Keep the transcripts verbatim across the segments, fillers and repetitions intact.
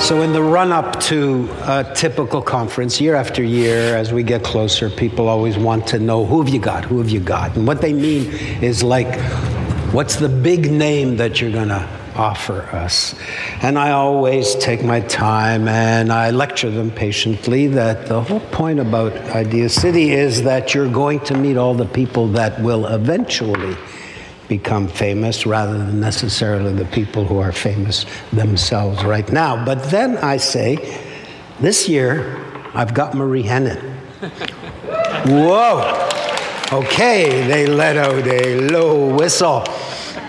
So in the run-up to a typical conference, year after year, as we get closer, people always want to know, who have you got, who have you got? And what they mean is like, what's the big name that you're going to offer us? And I always take my time and I lecture them patiently that the whole point about Idea City is that you're going to meet all the people that will eventually become famous rather than necessarily the people who are famous themselves right now. But then I say, this year, I've got Marie Henein. Whoa! Okay, they let out a low whistle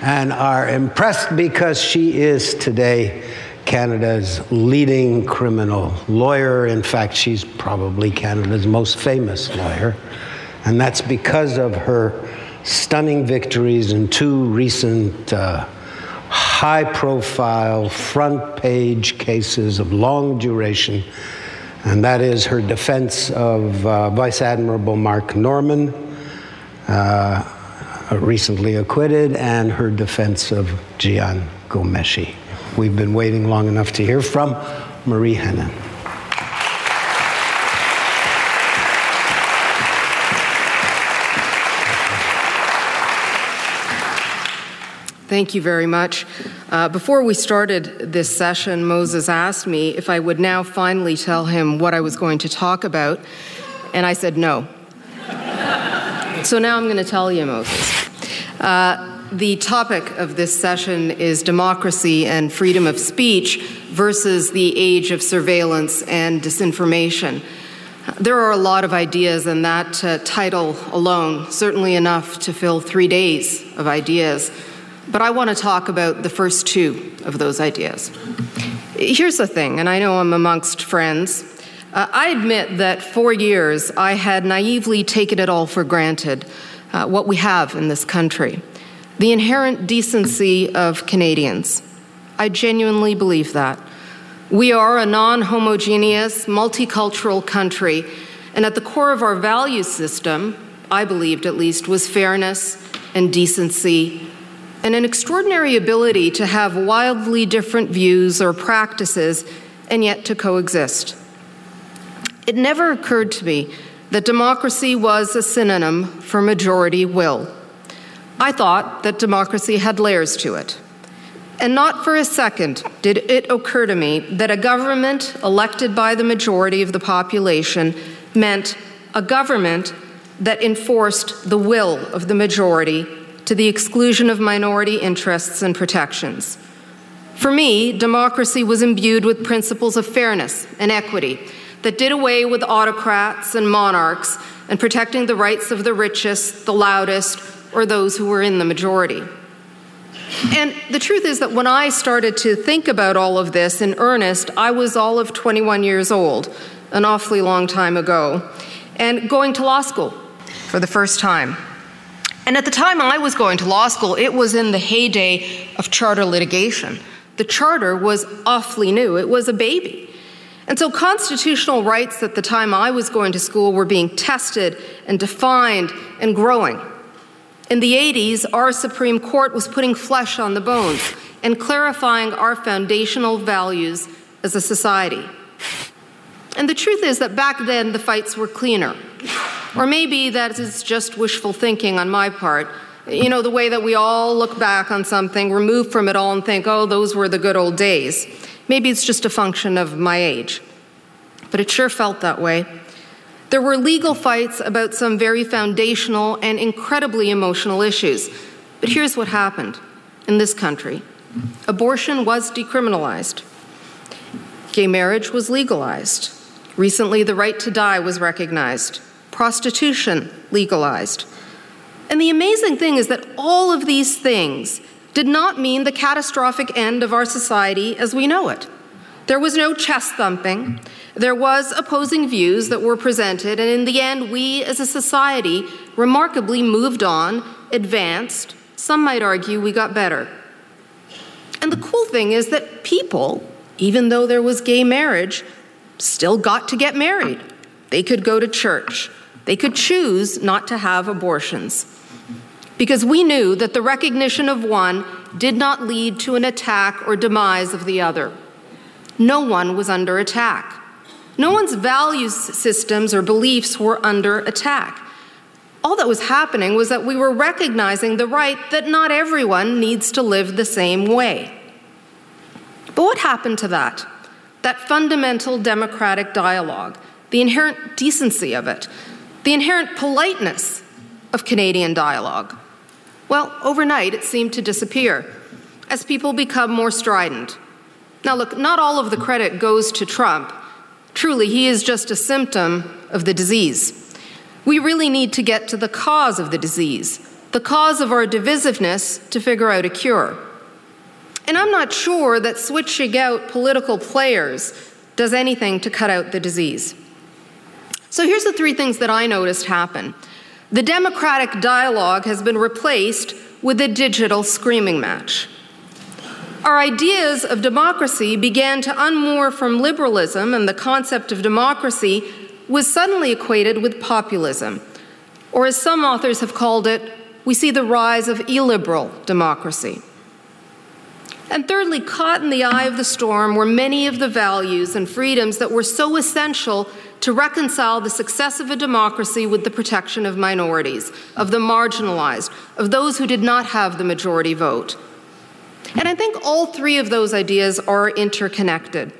and are impressed because she is today Canada's leading criminal lawyer. In fact, she's probably Canada's most famous lawyer. And that's because of her stunning victories in two recent uh, high-profile front-page cases of long duration, and that is her defense of uh, Vice Admiral Mark Norman, uh, recently acquitted, and her defense of Gian Gomeshi. We've been waiting long enough to hear from Marie Henein. Thank you very much. Uh, before we started this session, Moses asked me if I would now finally tell him what I was going to talk about, and I said no. So now I'm going to tell you, Moses. Uh, the topic of this session is democracy and freedom of speech versus the age of surveillance and disinformation. There are a lot of ideas, and that uh, title alone certainly enough to fill three days of ideas. But I want to talk about the first two of those ideas. Here's the thing, and I know I'm amongst friends. Uh, I admit that for years I had naively taken it all for granted, uh, what we have in this country, the inherent decency of Canadians. I genuinely believe that. We are a non-homogeneous, multicultural country, and at the core of our value system, I believed at least, was fairness and decency and an extraordinary ability to have wildly different views or practices and yet to coexist. It never occurred to me that democracy was a synonym for majority will. I thought that democracy had layers to it. And not for a second did it occur to me that a government elected by the majority of the population meant a government that enforced the will of the majority to the exclusion of minority interests and protections. For me, democracy was imbued with principles of fairness and equity that did away with autocrats and monarchs and protecting the rights of the richest, the loudest, or those who were in the majority. And the truth is that when I started to think about all of this in earnest, I was all of twenty-one years old, an awfully long time ago, and going to law school for the first time. And at the time I was going to law school, it was in the heyday of charter litigation. The charter was awfully new. It was a baby. And so constitutional rights at the time I was going to school were being tested and defined and growing. In the eighties, our Supreme Court was putting flesh on the bones and clarifying our foundational values as a society. And the truth is that back then the fights were cleaner. Or maybe that is just wishful thinking on my part. You know, the way that we all look back on something, remove from it all and think, oh, those were the good old days. Maybe it's just a function of my age. But it sure felt that way. There were legal fights about some very foundational and incredibly emotional issues. But here's what happened in this country. Abortion was decriminalized. Gay marriage was legalized. Recently, the right to die was recognized. Prostitution legalized. And the amazing thing is that all of these things did not mean the catastrophic end of our society as we know it. There was no chest thumping. There was opposing views that were presented, and in the end, we as a society remarkably moved on, advanced. Some might argue we got better. And the cool thing is that people, even though there was gay marriage, still got to get married. They could go to church. They could choose not to have abortions. Because we knew that the recognition of one did not lead to an attack or demise of the other. No one was under attack. No one's value systems or beliefs were under attack. All that was happening was that we were recognizing the right that not everyone needs to live the same way. But what happened to that? That fundamental democratic dialogue, the inherent decency of it, the inherent politeness of Canadian dialogue. Well, overnight it seemed to disappear as people become more strident. Now look, not all of the credit goes to Trump. Truly, he is just a symptom of the disease. We really need to get to the cause of the disease, the cause of our divisiveness, to figure out a cure. And I'm not sure that switching out political players does anything to cut out the disease. So here's the three things that I noticed happen. The democratic dialogue has been replaced with a digital screaming match. Our ideas of democracy began to unmoor from liberalism, and the concept of democracy was suddenly equated with populism. Or as some authors have called it, we see the rise of illiberal democracy. And thirdly, caught in the eye of the storm were many of the values and freedoms that were so essential to reconcile the success of a democracy with the protection of minorities, of the marginalized, of those who did not have the majority vote. And I think all three of those ideas are interconnected.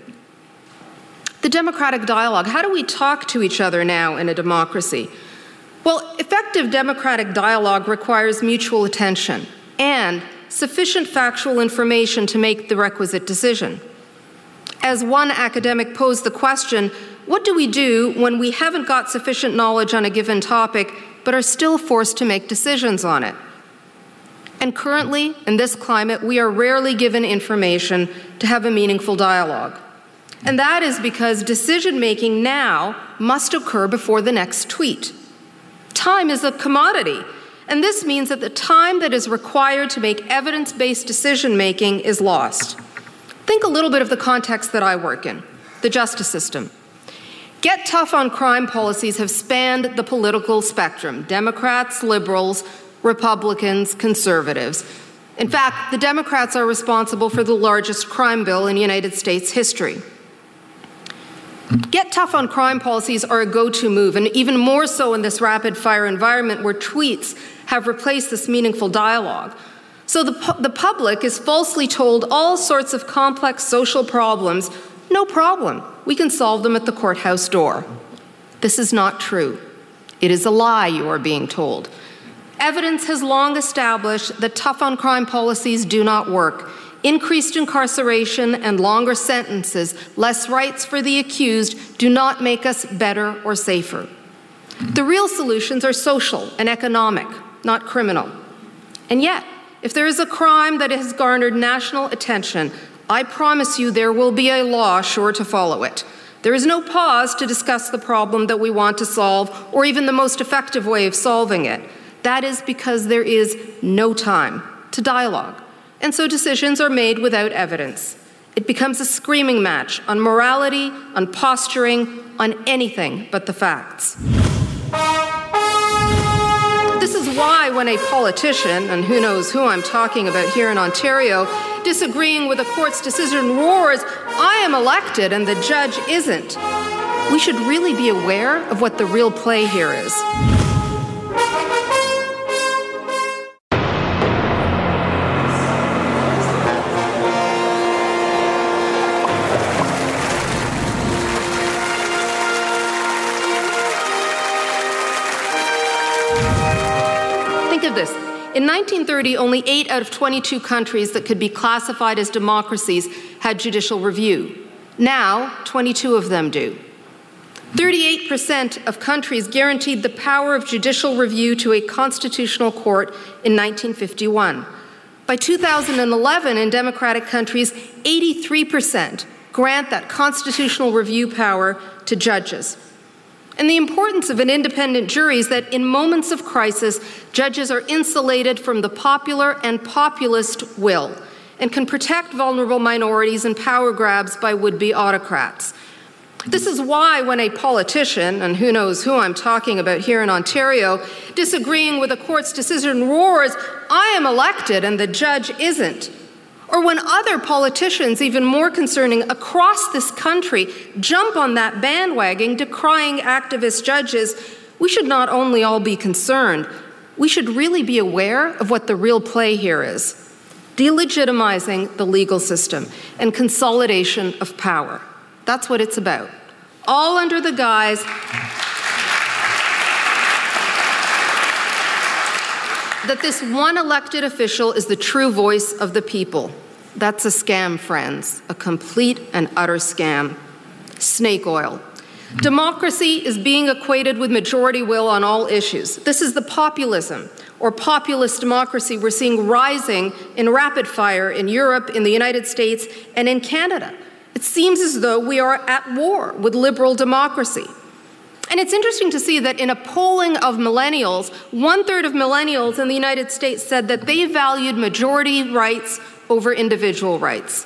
The democratic dialogue, how do we talk to each other now in a democracy? Well, effective democratic dialogue requires mutual attention and sufficient factual information to make the requisite decision. As one academic posed the question, what do we do when we haven't got sufficient knowledge on a given topic but are still forced to make decisions on it? And currently, in this climate, we are rarely given information to have a meaningful dialogue. And that is because decision-making now must occur before the next tweet. Time is a commodity. And this means that the time that is required to make evidence-based decision-making is lost. Think a little bit of the context that I work in, the justice system. Get tough on crime policies have spanned the political spectrum: Democrats, liberals, Republicans, conservatives. In fact, the Democrats are responsible for the largest crime bill in United States history. Get tough on crime policies are a go-to move, and even more so in this rapid-fire environment where tweets have replaced this meaningful dialogue. So the, pu- the public is falsely told all sorts of complex social problems, no problem, we can solve them at the courthouse door. This is not true. It is a lie you are being told. Evidence has long established that tough on crime policies do not work. Increased incarceration and longer sentences, less rights for the accused, do not make us better or safer. The real solutions are social and economic, not criminal. And yet, if there is a crime that has garnered national attention, I promise you there will be a law sure to follow it. There is no pause to discuss the problem that we want to solve, or even the most effective way of solving it. That is because there is no time to dialogue. And so decisions are made without evidence. It becomes a screaming match on morality, on posturing, on anything but the facts. This is why when a politician, and who knows who I'm talking about here in Ontario, disagreeing with a court's decision roars, "I am elected and the judge isn't," we should really be aware of what the real play here is. In nineteen thirty, only eight out of twenty-two countries that could be classified as democracies had judicial review. Now, twenty-two of them do. thirty-eight percent of countries guaranteed the power of judicial review to a constitutional court in nineteen fifty-one. By two thousand eleven, in democratic countries, eighty-three percent grant that constitutional review power to judges. And the importance of an independent jury is that in moments of crisis, judges are insulated from the popular and populist will and can protect vulnerable minorities and power grabs by would-be autocrats. This is why when a politician, and who knows who I'm talking about here in Ontario, disagreeing with a court's decision roars, "I am elected and the judge isn't," or when other politicians, even more concerning, across this country jump on that bandwagon decrying activist judges, we should not only all be concerned, we should really be aware of what the real play here is: delegitimizing the legal system and consolidation of power. That's what it's about. All under the guise that this one elected official is the true voice of the people. That's a scam, friends, a complete and utter scam. Snake oil. Democracy is being equated with majority will on all issues. This is the populism or populist democracy we're seeing rising in rapid fire in Europe, in the United States, and in Canada. It seems as though we are at war with liberal democracy. And it's interesting to see that in a polling of millennials, one-third of millennials in the United States said that they valued majority rights over individual rights.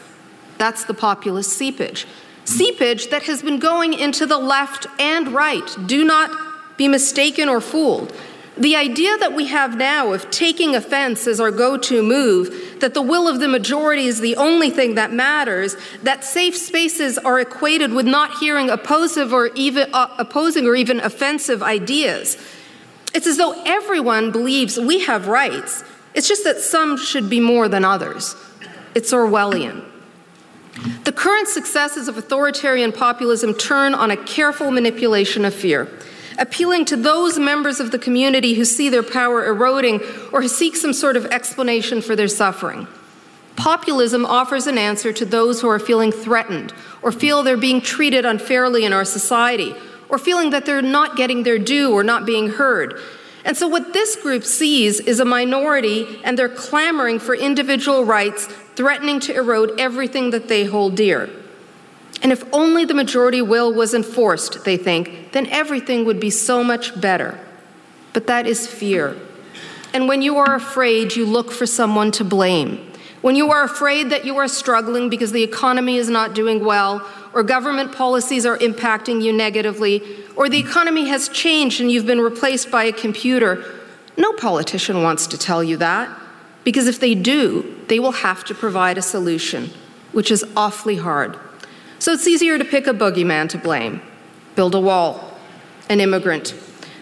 That's the populist seepage. Seepage that has been going into the left and right. Do not be mistaken or fooled. The idea that we have now of taking offense as our go-to move, that the will of the majority is the only thing that matters, that safe spaces are equated with not hearing opposing or even, uh, opposing or even offensive ideas. It's as though everyone believes we have rights. It's just that some should be more than others. It's Orwellian. The current successes of authoritarian populism turn on a careful manipulation of fear, appealing to those members of the community who see their power eroding or who seek some sort of explanation for their suffering. Populism offers an answer to those who are feeling threatened or feel they're being treated unfairly in our society or feeling that they're not getting their due or not being heard. And so what this group sees is a minority, and they're clamoring for individual rights, threatening to erode everything that they hold dear. And if only the majority will was enforced, they think, then everything would be so much better. But that is fear. And when you are afraid, you look for someone to blame. When you are afraid that you are struggling because the economy is not doing well, or government policies are impacting you negatively, or the economy has changed and you've been replaced by a computer, no politician wants to tell you that, because if they do, they will have to provide a solution, which is awfully hard. So it's easier to pick a boogeyman to blame, build a wall, an immigrant.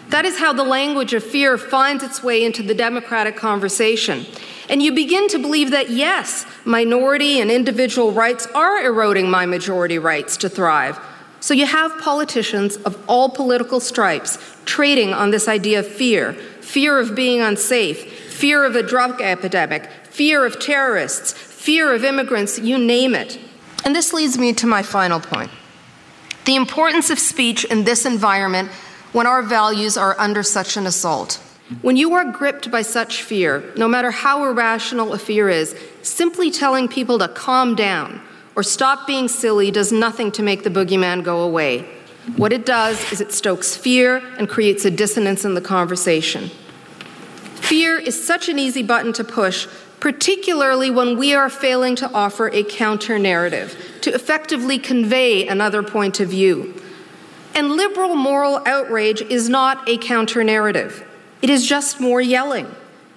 That is how the language of fear finds its way into the democratic conversation. And you begin to believe that, yes, minority and individual rights are eroding my majority rights to thrive. So you have politicians of all political stripes trading on this idea of fear, fear of being unsafe, fear of a drug epidemic, fear of terrorists, fear of immigrants, you name it. And this leads me to my final point. The importance of speech in this environment when our values are under such an assault. When you are gripped by such fear, no matter how irrational a fear is, simply telling people to calm down or stop being silly does nothing to make the boogeyman go away. What it does is it stokes fear and creates a dissonance in the conversation. Fear is such an easy button to push particularly when we are failing to offer a counter-narrative, to effectively convey another point of view. And liberal moral outrage is not a counter-narrative. It is just more yelling.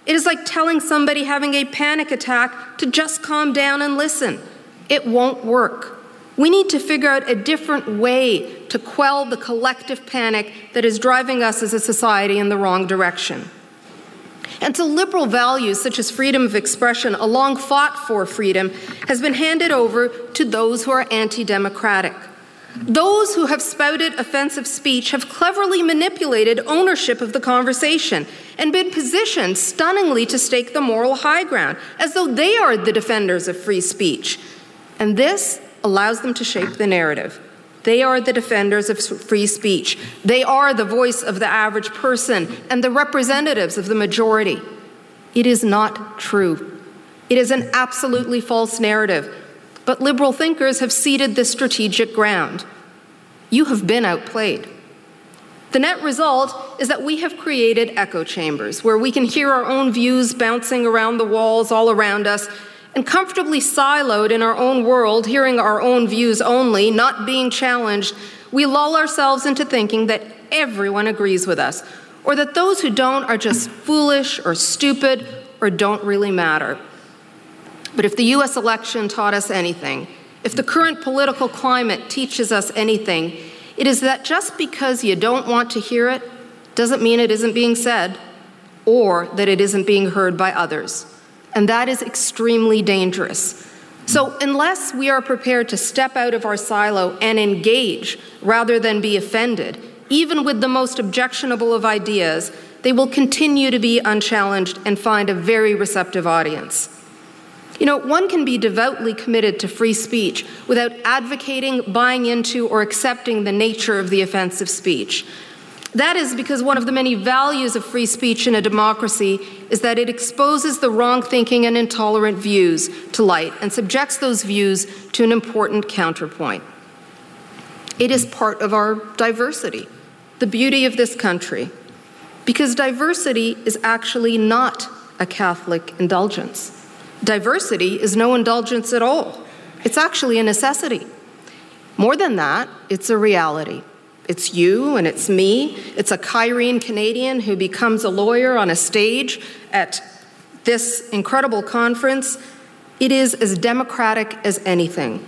It is like telling somebody having a panic attack to just calm down and listen. It won't work. We need to figure out a different way to quell the collective panic that is driving us as a society in the wrong direction. And so liberal values such as freedom of expression, a long fought for freedom, has been handed over to those who are anti-democratic. Those who have spouted offensive speech have cleverly manipulated ownership of the conversation and been positioned stunningly to stake the moral high ground, as though they are the defenders of free speech. And this allows them to shape the narrative. They are the defenders of free speech. They are the voice of the average person and the representatives of the majority. It is not true. It is an absolutely false narrative. But liberal thinkers have ceded this strategic ground. You have been outplayed. The net result is that we have created echo chambers where we can hear our own views bouncing around the walls all around us, and comfortably siloed in our own world, hearing our own views only, not being challenged, we lull ourselves into thinking that everyone agrees with us, or that those who don't are just foolish or stupid or don't really matter. But if the U S election taught us anything, if the current political climate teaches us anything, it is that just because you don't want to hear it doesn't mean it isn't being said, or that it isn't being heard by others. And that is extremely dangerous. So unless we are prepared to step out of our silo and engage rather than be offended, even with the most objectionable of ideas, they will continue to be unchallenged and find a very receptive audience. You know, one can be devoutly committed to free speech without advocating, buying into, or accepting the nature of the offensive speech. That is because one of the many values of free speech in a democracy is that it exposes the wrong thinking and intolerant views to light and subjects those views to an important counterpoint. It is part of our diversity, the beauty of this country, because diversity is actually not a Catholic indulgence. Diversity is no indulgence at all. It's actually a necessity. More than that, it's a reality. It's you and it's me. It's a Kyrene Canadian who becomes a lawyer on a stage at this incredible conference. It is as democratic as anything,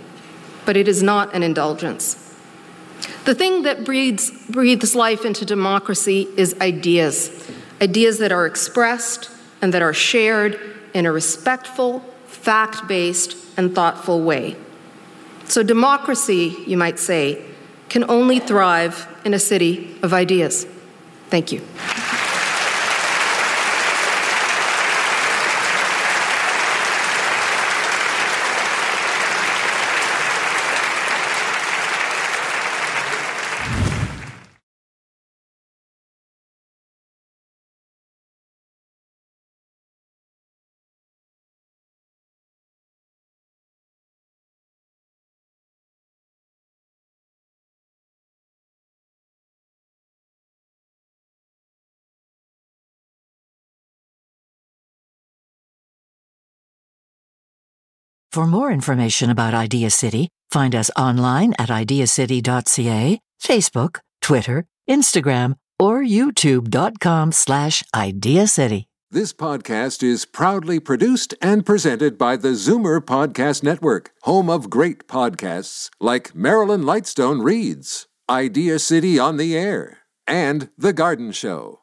but it is not an indulgence. The thing that breathes, breathes life into democracy is ideas, ideas that are expressed and that are shared in a respectful, fact-based, and thoughtful way. So democracy, you might say, can only thrive in a city of ideas. Thank you. For more information about Idea City, find us online at idea city dot c a, Facebook, Twitter, Instagram, or youtube.com slash Idea City. This podcast is proudly produced and presented by the Zoomer Podcast Network, home of great podcasts like Marilyn Lightstone Reads, Idea City on the Air, and The Garden Show.